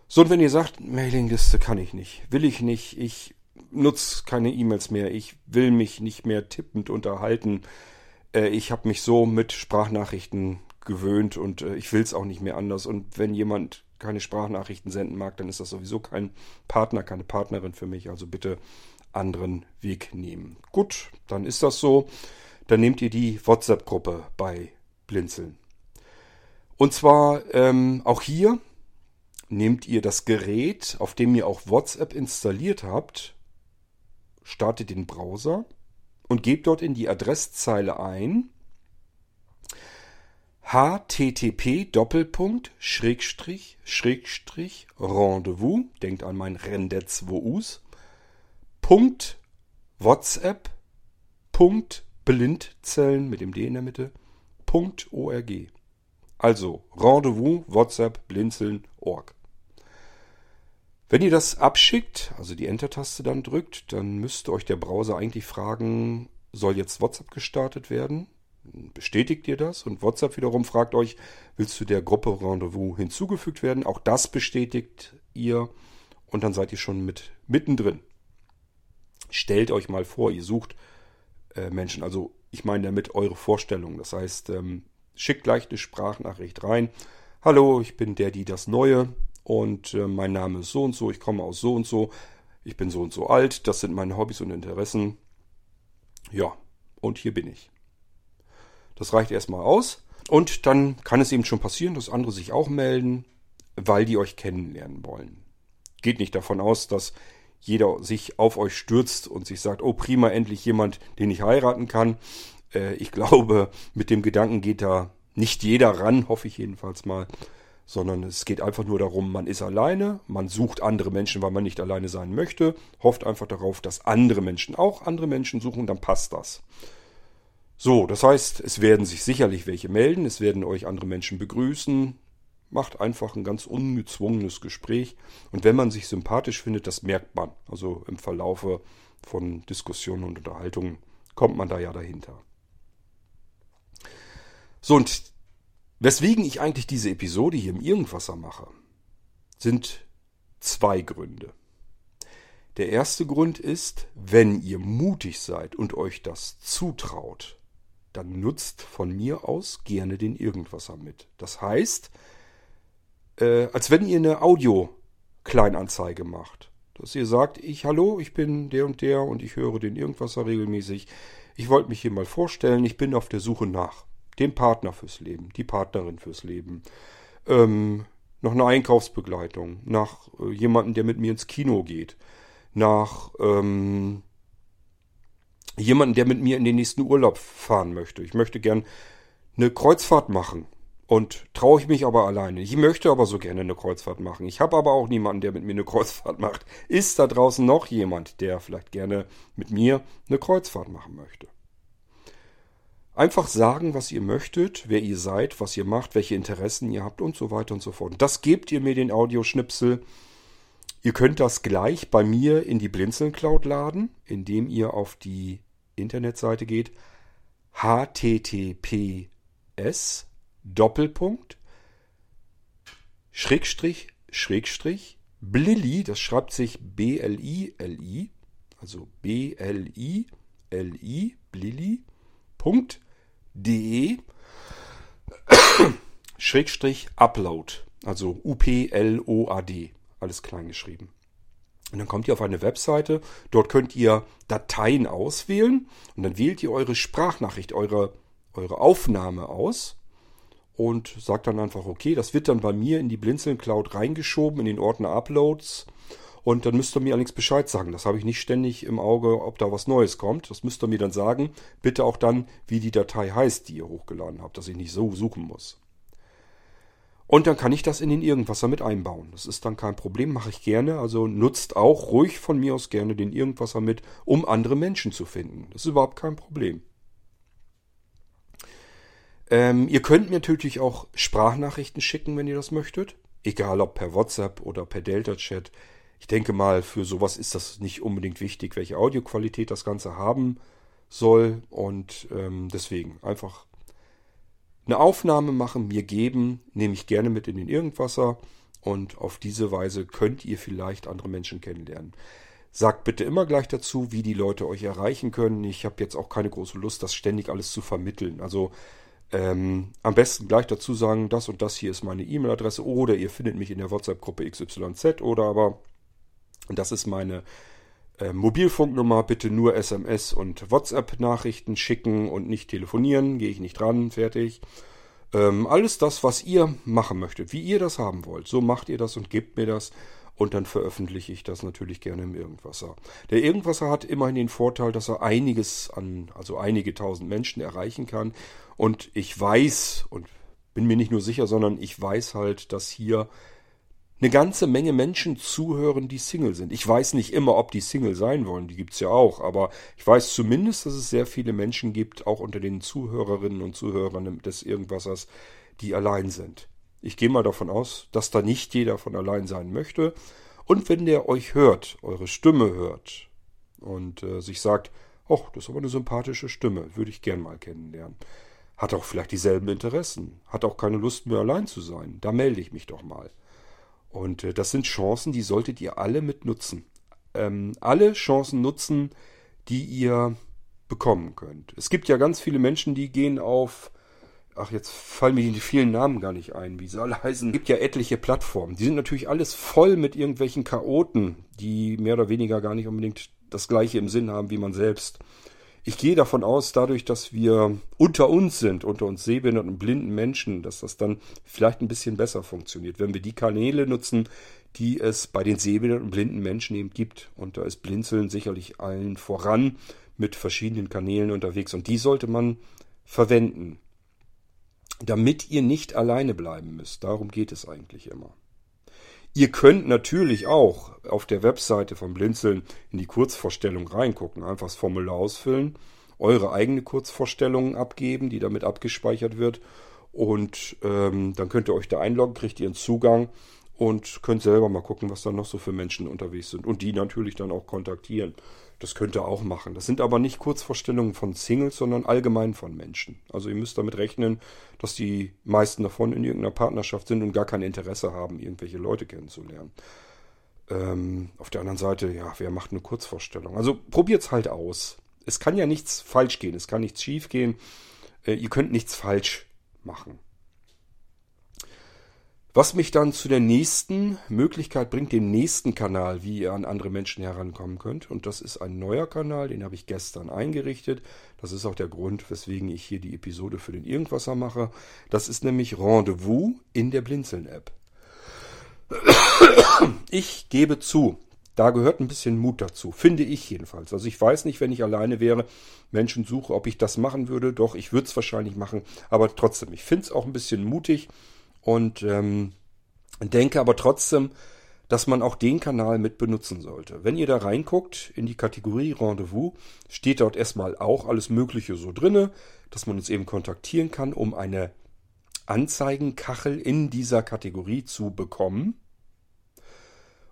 So, und wenn ihr sagt, Mailingliste kann ich nicht, will ich nicht, ich nutze keine E-Mails mehr, ich will mich nicht mehr tippend unterhalten, ich habe mich so mit Sprachnachrichten gewöhnt und ich will es auch nicht mehr anders. Und wenn jemand keine Sprachnachrichten senden mag, dann ist das sowieso kein Partner, keine Partnerin für mich. Also bitte anderen Weg nehmen. Gut, dann ist das so. Dann nehmt ihr die WhatsApp-Gruppe bei Blinzeln. Und zwar auch hier. Nehmt ihr das Gerät, auf dem ihr auch WhatsApp installiert habt, startet den Browser und gebt dort in die Adresszeile ein http://rendezvous, denkt an mein Rendezvous, .whatsapp.blinzeln mit dem D in der Mitte, .org. Also Rendezvous, WhatsApp, Blinzeln, org. Wenn ihr das abschickt, also die Enter-Taste dann drückt, dann müsste euch der Browser eigentlich fragen, soll jetzt WhatsApp gestartet werden? Bestätigt ihr das? Und WhatsApp wiederum fragt euch, willst du der Gruppe Rendezvous hinzugefügt werden? Auch das bestätigt ihr und dann seid ihr schon mittendrin. Stellt euch mal vor, ihr sucht Menschen, also ich meine damit eure Vorstellung. Das heißt, schickt gleich eine Sprachnachricht rein. Hallo, ich bin der, die das Neue. Und mein Name ist so und so, ich komme aus so und so, ich bin so und so alt, das sind meine Hobbys und Interessen. Ja, und hier bin ich. Das reicht erstmal aus. Und dann kann es eben schon passieren, dass andere sich auch melden, weil die euch kennenlernen wollen. Geht nicht davon aus, dass jeder sich auf euch stürzt und sich sagt, oh prima, endlich jemand, den ich heiraten kann. Ich glaube, mit dem Gedanken geht da nicht jeder ran, hoffe ich jedenfalls mal. Sondern es geht einfach nur darum, man ist alleine, man sucht andere Menschen, weil man nicht alleine sein möchte, hofft einfach darauf, dass andere Menschen auch andere Menschen suchen, dann passt das. So, das heißt, es werden sich sicherlich welche melden, es werden euch andere Menschen begrüßen, macht einfach ein ganz ungezwungenes Gespräch und wenn man sich sympathisch findet, das merkt man. Also im Verlaufe von Diskussionen und Unterhaltungen kommt man da ja dahinter. So, und weswegen ich eigentlich diese Episode hier im Irgendwasser mache, sind zwei Gründe. Der erste Grund ist, wenn ihr mutig seid und euch das zutraut, dann nutzt von mir aus gerne den Irgendwasser mit. Das heißt, als wenn ihr eine Audio-Kleinanzeige macht, dass ihr sagt, hallo, ich bin der und ich höre den Irgendwasser regelmäßig. Ich wollte mich hier mal vorstellen, ich bin auf der Suche nach dem Partner fürs Leben, die Partnerin fürs Leben, nach einer Einkaufsbegleitung, nach jemandem, der mit mir ins Kino geht, nach jemandem, der mit mir in den nächsten Urlaub fahren möchte. Ich möchte gern eine Kreuzfahrt machen und traue ich mich aber alleine. Ich möchte aber so gerne eine Kreuzfahrt machen. Ich habe aber auch niemanden, der mit mir eine Kreuzfahrt macht. Ist da draußen noch jemand, der vielleicht gerne mit mir eine Kreuzfahrt machen möchte? Einfach sagen, was ihr möchtet, wer ihr seid, was ihr macht, welche Interessen ihr habt und so weiter und so fort. Das gebt ihr mir den Audioschnipsel. Ihr könnt das gleich bei mir in die Blinzeln Cloud laden, indem ihr auf die Internetseite geht. https://blili, das schreibt sich B-L-I-L-I, also B-L-I-L-I, blili. .de /upload, also UPLOAD, alles klein geschrieben. Und dann kommt ihr auf eine Webseite, dort könnt ihr Dateien auswählen und dann wählt ihr eure Sprachnachricht, eure Aufnahme aus und sagt dann einfach okay, das wird dann bei mir in die Blinzeln Cloud reingeschoben, in den Ordner Uploads Und dann müsst ihr mir allerdings Bescheid sagen. Das habe ich nicht ständig im Auge, ob da was Neues kommt. Das müsst ihr mir dann sagen. Bitte auch dann, wie die Datei heißt, die ihr hochgeladen habt, dass ich nicht so suchen muss. Und dann kann ich das in den Irgendwasser mit einbauen. Das ist dann kein Problem, mache ich gerne. Also nutzt auch ruhig von mir aus gerne den Irgendwasser mit, um andere Menschen zu finden. Das ist überhaupt kein Problem. Ihr könnt mir natürlich auch Sprachnachrichten schicken, wenn ihr das möchtet. Egal ob per WhatsApp oder per Delta-Chat. Ich denke mal, für sowas ist das nicht unbedingt wichtig, welche Audioqualität das Ganze haben soll. Und deswegen einfach eine Aufnahme machen, mir geben, nehme ich gerne mit in den Irgendwasser. Und auf diese Weise könnt ihr vielleicht andere Menschen kennenlernen. Sagt bitte immer gleich dazu, wie die Leute euch erreichen können. Ich habe jetzt auch keine große Lust, das ständig alles zu vermitteln. Also am besten gleich dazu sagen, das und das hier ist meine E-Mail-Adresse oder ihr findet mich in der WhatsApp-Gruppe XYZ oder aber das ist meine Mobilfunknummer, bitte nur SMS und WhatsApp-Nachrichten schicken und nicht telefonieren, gehe ich nicht dran, fertig. Alles das, was ihr machen möchtet, wie ihr das haben wollt, so macht ihr das und gebt mir das und dann veröffentliche ich das natürlich gerne im Irgendwasser. Der Irgendwasser hat immerhin den Vorteil, dass er einige tausend Menschen erreichen kann. Und ich weiß, und bin mir nicht nur sicher, sondern ich weiß halt, dass hier eine ganze Menge Menschen zuhören, die Single sind. Ich weiß nicht immer, ob die Single sein wollen, die gibt's ja auch, aber ich weiß zumindest, dass es sehr viele Menschen gibt, auch unter den Zuhörerinnen und Zuhörern des Irgendwassers, die allein sind. Ich gehe mal davon aus, dass da nicht jeder von allein sein möchte. Und wenn der euch hört, eure Stimme hört und sich sagt, ach, das ist aber eine sympathische Stimme, würde ich gern mal kennenlernen. Hat auch vielleicht dieselben Interessen, hat auch keine Lust mehr allein zu sein. Da melde ich mich doch mal. Und das sind Chancen, die solltet ihr alle mit nutzen. Alle Chancen nutzen, die ihr bekommen könnt. Es gibt ja ganz viele Menschen, die gehen auf... Ach, jetzt fallen mir die vielen Namen gar nicht ein, wie sie alle heißen. Es gibt ja etliche Plattformen. Die sind natürlich alles voll mit irgendwelchen Chaoten, die mehr oder weniger gar nicht unbedingt das Gleiche im Sinn haben wie man selbst. Ich gehe davon aus, dadurch, dass wir unter uns sind, unter uns sehbehinderten und blinden Menschen, dass das dann vielleicht ein bisschen besser funktioniert, wenn wir die Kanäle nutzen, die es bei den sehbehinderten und blinden Menschen eben gibt. Und da ist Blinzeln sicherlich allen voran mit verschiedenen Kanälen unterwegs. Und die sollte man verwenden, damit ihr nicht alleine bleiben müsst. Darum geht es eigentlich immer. Ihr könnt natürlich auch auf der Webseite von Blinzeln in die Kurzvorstellung reingucken. Einfach das Formular ausfüllen, eure eigene Kurzvorstellung abgeben, die damit abgespeichert wird. Und dann könnt ihr euch da einloggen, kriegt ihr einen Zugang und könnt selber mal gucken, was da noch so für Menschen unterwegs sind. Und die natürlich dann auch kontaktieren. Das könnt ihr auch machen. Das sind aber nicht Kurzvorstellungen von Singles, sondern allgemein von Menschen. Also ihr müsst damit rechnen, dass die meisten davon in irgendeiner Partnerschaft sind und gar kein Interesse haben, irgendwelche Leute kennenzulernen. Auf der anderen Seite, ja, wer macht eine Kurzvorstellung? Also probiert's halt aus. Es kann ja nichts falsch gehen, es kann nichts schief gehen. Ihr könnt nichts falsch machen. Was mich dann zu der nächsten Möglichkeit bringt, dem nächsten Kanal, wie ihr an andere Menschen herankommen könnt. Und das ist ein neuer Kanal, den habe ich gestern eingerichtet. Das ist auch der Grund, weswegen ich hier die Episode für den Irgendwasser mache. Das ist nämlich Rendezvous in der Blinzeln-App. Ich gebe zu, da gehört ein bisschen Mut dazu, finde ich jedenfalls. Also ich weiß nicht, wenn ich alleine wäre, Menschen suche, ob ich das machen würde. Doch, ich würde es wahrscheinlich machen. Aber trotzdem, ich finde es auch ein bisschen mutig. Und denke aber trotzdem, dass man auch den Kanal mit benutzen sollte. Wenn ihr da reinguckt in die Kategorie Rendezvous, steht dort erstmal auch alles Mögliche so drinne, dass man uns eben kontaktieren kann, um eine Anzeigenkachel in dieser Kategorie zu bekommen.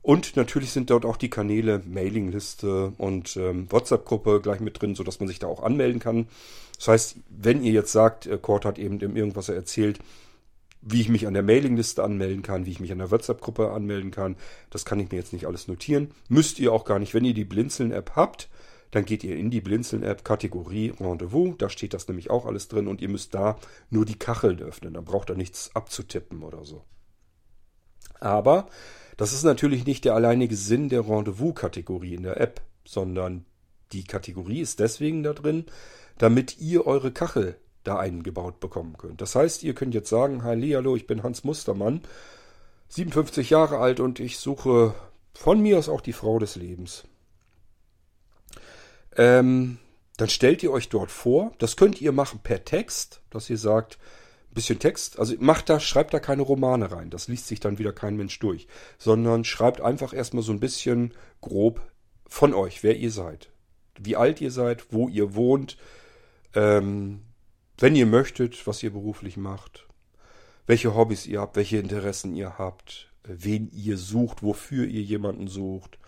Und natürlich sind dort auch die Kanäle Mailingliste und WhatsApp-Gruppe gleich mit drin, sodass man sich da auch anmelden kann. Das heißt, wenn ihr jetzt sagt, Kord hat eben dem Irgendwasser erzählt, wie ich mich an der Mailingliste anmelden kann, wie ich mich an der WhatsApp-Gruppe anmelden kann. Das kann ich mir jetzt nicht alles notieren. Müsst ihr auch gar nicht. Wenn ihr die Blinzeln-App habt, dann geht ihr in die Blinzeln-App Kategorie Rendezvous. Da steht das nämlich auch alles drin und ihr müsst da nur die Kacheln öffnen. Dann braucht ihr nichts abzutippen oder so. Aber das ist natürlich nicht der alleinige Sinn der Rendezvous-Kategorie in der App, sondern die Kategorie ist deswegen da drin, damit ihr eure Kachel da eingebaut bekommen könnt. Das heißt, ihr könnt jetzt sagen, Hallihallo, ich bin Hans Mustermann, 57 Jahre alt und ich suche Von mir aus auch die Frau des Lebens. Dann stellt ihr euch dort vor. Das könnt ihr machen per Text, dass ihr sagt, ein bisschen Text. Also schreibt da keine Romane rein. Das liest sich dann wieder kein Mensch durch. Sondern schreibt einfach erstmal so ein bisschen grob von euch, wer ihr seid. Wie alt ihr seid, wo ihr wohnt, wenn ihr möchtet, was ihr beruflich macht, welche Hobbys ihr habt, welche Interessen ihr habt, wen ihr sucht, wofür ihr jemanden sucht.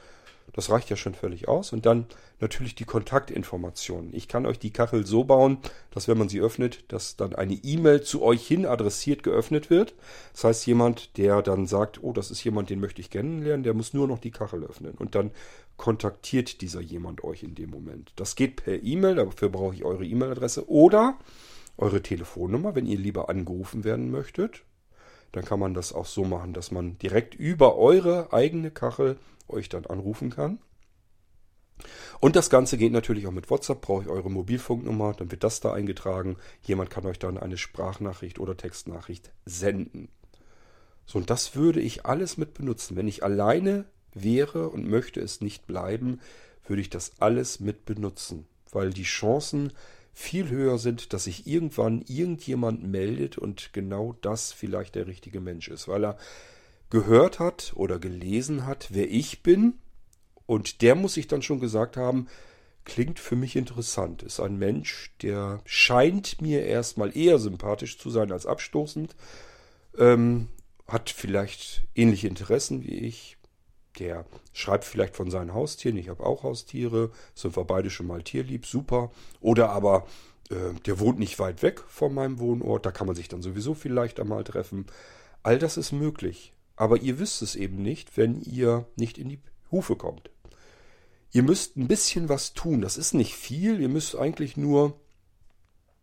Das reicht ja schon völlig aus. Und dann natürlich die Kontaktinformationen. Ich kann euch die Kachel so bauen, dass wenn man sie öffnet, dass dann eine E-Mail zu euch hin adressiert geöffnet wird. Das heißt, jemand, der dann sagt, oh, das ist jemand, den möchte ich kennenlernen, der muss nur noch die Kachel öffnen. Und dann kontaktiert dieser jemand euch in dem Moment. Das geht per E-Mail, dafür brauche ich eure E-Mail-Adresse oder eure Telefonnummer, wenn ihr lieber angerufen werden möchtet. Dann kann man das auch so machen, dass man direkt über eure eigene Kachel euch dann anrufen kann. Und das Ganze geht natürlich auch mit WhatsApp. Brauche ich eure Mobilfunknummer, dann wird das da eingetragen. Jemand kann euch dann eine Sprachnachricht oder Textnachricht senden. So, und das würde ich alles mit benutzen. Wenn ich alleine wäre und möchte es nicht bleiben, würde ich das alles mit benutzen. Weil die Chancen viel höher sind, dass sich irgendwann irgendjemand meldet und genau das vielleicht der richtige Mensch ist, weil er gehört hat oder gelesen hat, wer ich bin, und der muss sich dann schon gesagt haben, klingt für mich interessant, ist ein Mensch, der scheint mir erstmal eher sympathisch zu sein als abstoßend, hat vielleicht ähnliche Interessen wie ich, der schreibt vielleicht von seinen Haustieren, ich habe auch Haustiere, sind wir beide schon mal tierlieb, super. Oder aber, der wohnt nicht weit weg von meinem Wohnort, da kann man sich dann sowieso vielleicht einmal treffen. All das ist möglich, aber ihr wisst es eben nicht, wenn ihr nicht in die Hufe kommt. Ihr müsst ein bisschen was tun, das ist nicht viel, ihr müsst eigentlich nur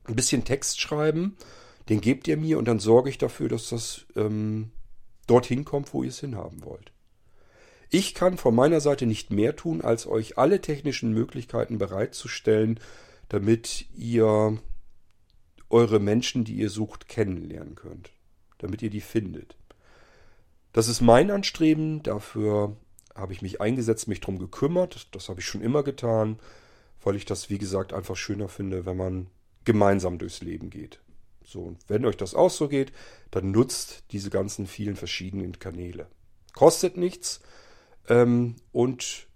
ein bisschen Text schreiben, den gebt ihr mir und dann sorge ich dafür, dass das dorthin kommt, wo ihr es hinhaben wollt. Ich kann von meiner Seite nicht mehr tun, als euch alle technischen Möglichkeiten bereitzustellen, damit ihr eure Menschen, die ihr sucht, kennenlernen könnt. Damit ihr die findet. Das ist mein Anstreben. Dafür habe ich mich eingesetzt, mich drum gekümmert. Das habe ich schon immer getan, weil ich das, wie gesagt, einfach schöner finde, wenn man gemeinsam durchs Leben geht. So, und wenn euch das auch so geht, dann nutzt diese ganzen vielen verschiedenen Kanäle. Kostet nichts. Und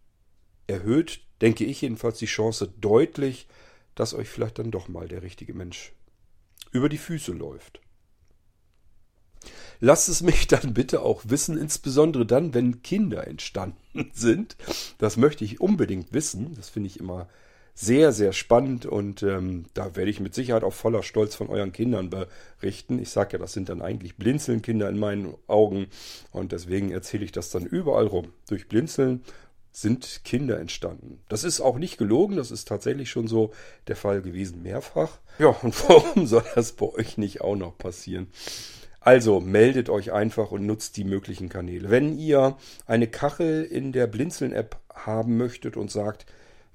erhöht, denke ich jedenfalls, die Chance deutlich, dass euch vielleicht dann doch mal der richtige Mensch über die Füße läuft. Lasst es mich dann bitte auch wissen, insbesondere dann, wenn Kinder entstanden sind. Das möchte ich unbedingt wissen. Das finde ich immer sehr, sehr spannend und da werde ich mit Sicherheit auch voller Stolz von euren Kindern berichten. Ich sage ja, das sind dann eigentlich Blinzeln-Kinder in meinen Augen und deswegen erzähle ich das dann überall rum. Durch Blinzeln sind Kinder entstanden. Das ist auch nicht gelogen, das ist tatsächlich schon so der Fall gewesen, mehrfach. Ja, und warum soll das bei euch nicht auch noch passieren? Also meldet euch einfach und nutzt die möglichen Kanäle. Wenn ihr eine Kachel in der Blinzeln-App haben möchtet und sagt,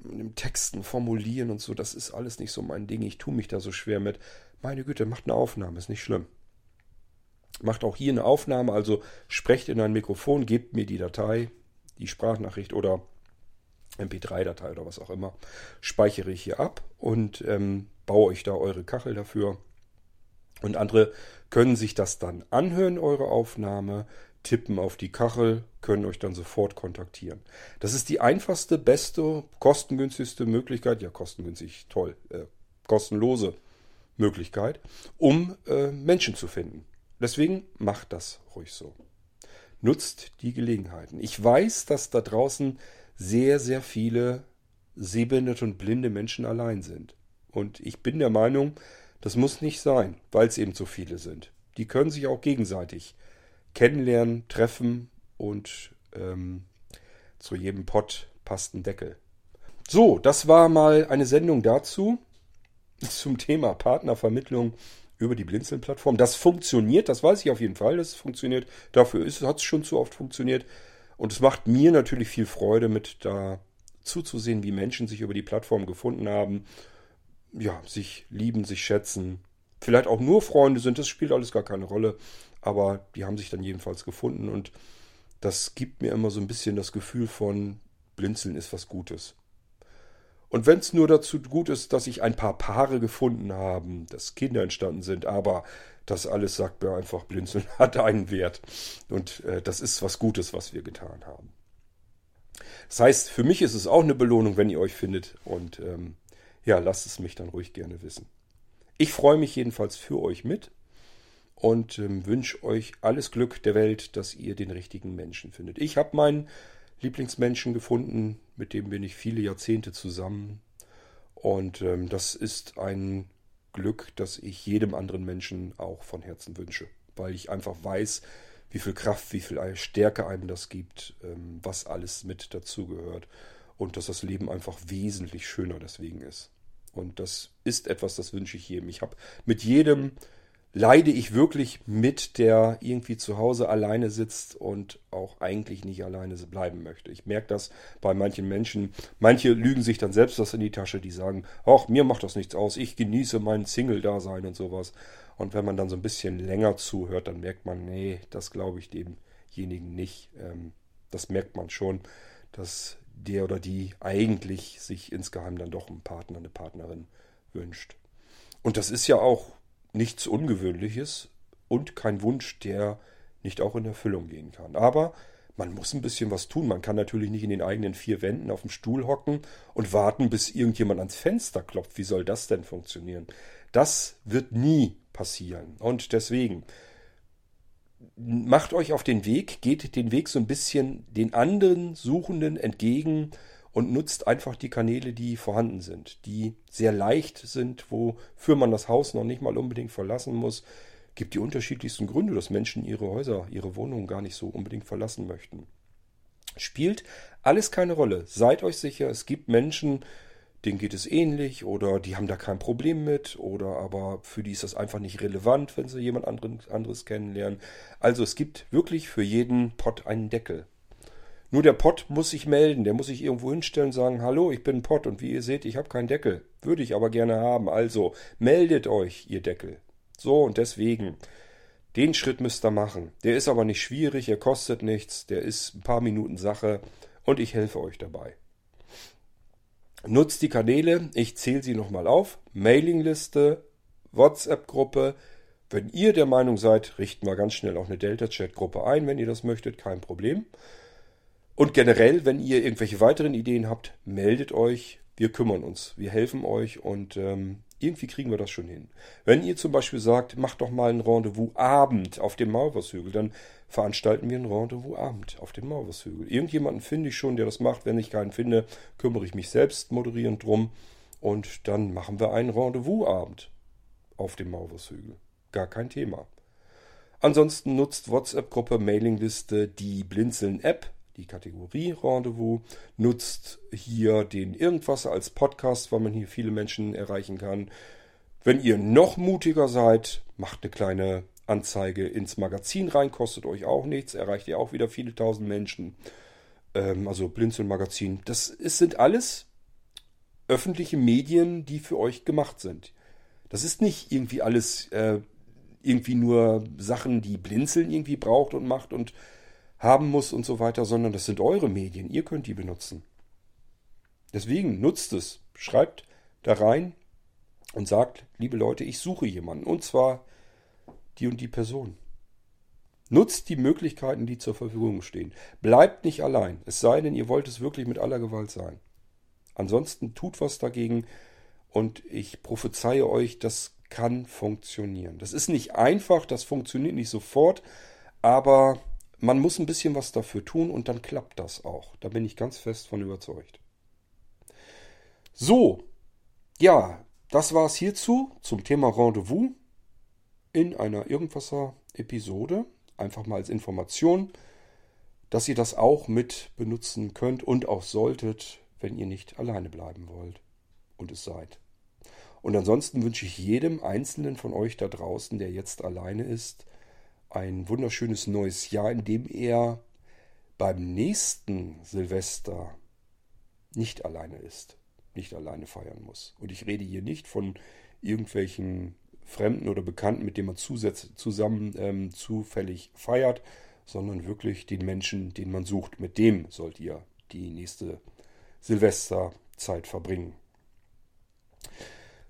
im Texten formulieren und so, das ist alles nicht so mein Ding, ich tue mich da so schwer mit. Meine Güte, macht eine Aufnahme, ist nicht schlimm. Macht auch hier eine Aufnahme, also sprecht in ein Mikrofon, gebt mir die Datei, die Sprachnachricht oder MP3-Datei oder was auch immer, speichere ich hier ab und baue euch da eure Kachel dafür. Und andere können sich das dann anhören, eure Aufnahme, tippen auf die Kachel, können euch dann sofort kontaktieren. Das ist die einfachste, beste, kostengünstigste Möglichkeit, ja kostengünstig, toll, kostenlose Möglichkeit, um Menschen zu finden. Deswegen macht das ruhig so. Nutzt die Gelegenheiten. Ich weiß, dass da draußen sehr, sehr viele sehbehinderte und blinde Menschen allein sind. Und ich bin der Meinung, das muss nicht sein, weil es eben so viele sind. Die können sich auch gegenseitig kennenlernen, treffen und zu jedem Pott passt ein Deckel. So, das war mal eine Sendung dazu, zum Thema Partnervermittlung über die Blinzeln-Plattform. Das funktioniert, das weiß ich auf jeden Fall, das funktioniert. Dafür hat es schon zu oft funktioniert. Und es macht mir natürlich viel Freude, mit da zuzusehen, wie Menschen sich über die Plattform gefunden haben. Ja, sich lieben, sich schätzen. Vielleicht auch nur Freunde sind, das spielt alles gar keine Rolle. Aber die haben sich dann jedenfalls gefunden und Das gibt mir immer so ein bisschen das Gefühl von, Blinzeln ist was Gutes. Und wenn es nur dazu gut ist, dass sich ein paar Paare gefunden haben, dass Kinder entstanden sind, aber das alles sagt mir einfach, Blinzeln hat einen Wert. Und das ist was Gutes, was wir getan haben. Das heißt, für mich ist es auch eine Belohnung, wenn ihr euch findet. Und ja, lasst es mich dann ruhig gerne wissen. Ich freue mich jedenfalls für euch mit und wünsche euch alles Glück der Welt, dass ihr den richtigen Menschen findet. Ich habe meinen Lieblingsmenschen gefunden, mit dem bin ich viele Jahrzehnte zusammen. Und das ist ein Glück, das ich jedem anderen Menschen auch von Herzen wünsche, weil ich einfach weiß, wie viel Kraft, wie viel Stärke einem das gibt, was alles mit dazugehört und dass das Leben einfach wesentlich schöner deswegen ist. Und das ist etwas, das wünsche ich jedem. Ich habe mit jedem leide ich wirklich mit, der irgendwie zu Hause alleine sitzt und auch eigentlich nicht alleine bleiben möchte. Ich merke das bei manchen Menschen. Manche lügen sich dann selbst das in die Tasche, die sagen, ach, mir macht das nichts aus, ich genieße mein Single-Dasein und sowas. Und wenn man dann so ein bisschen länger zuhört, dann merkt man, nee, das glaube ich demjenigen nicht. Das merkt man schon, dass der oder die eigentlich sich insgeheim dann doch einen Partner, eine Partnerin wünscht. Und das ist ja auch nichts Ungewöhnliches und kein Wunsch, der nicht auch in Erfüllung gehen kann. Aber man muss ein bisschen was tun. Man kann natürlich nicht in den eigenen 4 Wänden auf dem Stuhl hocken und warten, bis irgendjemand ans Fenster klopft. Wie soll das denn funktionieren? Das wird nie passieren. Und deswegen, macht euch auf den Weg, geht den Weg so ein bisschen den anderen Suchenden entgegen und nutzt einfach die Kanäle, die vorhanden sind, die sehr leicht sind, wofür man das Haus noch nicht mal unbedingt verlassen muss. Es gibt die unterschiedlichsten Gründe, dass Menschen ihre Häuser, ihre Wohnungen gar nicht so unbedingt verlassen möchten. Spielt alles keine Rolle. Seid euch sicher, es gibt Menschen, denen geht es ähnlich oder die haben da kein Problem mit oder aber für die ist das einfach nicht relevant, wenn sie jemand anderes kennenlernen. Also es gibt wirklich für jeden Pott einen Deckel. Nur der Pott muss sich melden, der muss sich irgendwo hinstellen und sagen, hallo, ich bin ein Pott und wie ihr seht, ich habe keinen Deckel, würde ich aber gerne haben. Also meldet euch, ihr Deckel. So, und deswegen, den Schritt müsst ihr machen. Der ist aber nicht schwierig, er kostet nichts, der ist ein paar Minuten Sache und ich helfe euch dabei. Nutzt die Kanäle, ich zähle sie nochmal auf. Mailingliste, WhatsApp-Gruppe. Wenn ihr der Meinung seid, richten wir ganz schnell auch eine Delta-Chat-Gruppe ein, wenn ihr das möchtet, kein Problem. Und generell, wenn ihr irgendwelche weiteren Ideen habt, meldet euch. Wir kümmern uns, wir helfen euch und irgendwie kriegen wir das schon hin. Wenn ihr zum Beispiel sagt, macht doch mal einen Rendezvous-Abend auf dem Maulwurfshügel, dann veranstalten wir einen Rendezvous-Abend auf dem Maulwurfshügel. Irgendjemanden finde ich schon, der das macht. Wenn ich keinen finde, kümmere ich mich selbst moderierend drum. Und dann machen wir einen Rendezvous-Abend auf dem Maulwurfshügel. Gar kein Thema. Ansonsten nutzt WhatsApp-Gruppe, Mailingliste, die Blinzeln-App. Die Kategorie Rendezvous, nutzt hier den Irgendwasser als Podcast, weil man hier viele Menschen erreichen kann. Wenn ihr noch mutiger seid, macht eine kleine Anzeige ins Magazin rein, kostet euch auch nichts, erreicht ihr auch wieder viele tausend Menschen. Also Blinzeln Magazin, das sind alles öffentliche Medien, die für euch gemacht sind. Das ist nicht irgendwie alles, irgendwie nur Sachen, die Blinzeln irgendwie braucht und macht und haben muss und so weiter, sondern das sind eure Medien. Ihr könnt die benutzen. Deswegen nutzt es. Schreibt da rein und sagt, liebe Leute, ich suche jemanden. Und zwar die und die Person. Nutzt die Möglichkeiten, die zur Verfügung stehen. Bleibt nicht allein. Es sei denn, ihr wollt es wirklich mit aller Gewalt sein. Ansonsten tut was dagegen und ich prophezeie euch, das kann funktionieren. Das ist nicht einfach, das funktioniert nicht sofort, aber man muss ein bisschen was dafür tun und dann klappt das auch. Da bin ich ganz fest von überzeugt. So, ja, das war es hierzu zum Thema Rendezvous in einer Irgendwasser-Episode. Einfach mal als Information, dass ihr das auch mit benutzen könnt und auch solltet, wenn ihr nicht alleine bleiben wollt und es seid. Und ansonsten wünsche ich jedem Einzelnen von euch da draußen, der jetzt alleine ist, ein wunderschönes neues Jahr, in dem er beim nächsten Silvester nicht alleine ist, nicht alleine feiern muss. Und ich rede hier nicht von irgendwelchen Fremden oder Bekannten, mit denen man zusammen zufällig feiert, sondern wirklich den Menschen, den man sucht. Mit dem sollt ihr die nächste Silvesterzeit verbringen.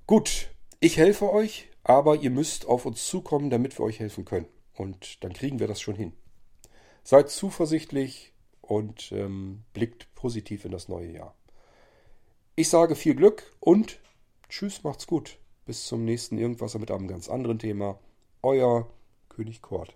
Gut, ich helfe euch, aber ihr müsst auf uns zukommen, damit wir euch helfen können. Und dann kriegen wir das schon hin. Seid zuversichtlich und blickt positiv in das neue Jahr. Ich sage viel Glück und tschüss, macht's gut. Bis zum nächsten Irgendwasser mit einem ganz anderen Thema. Euer König Kord.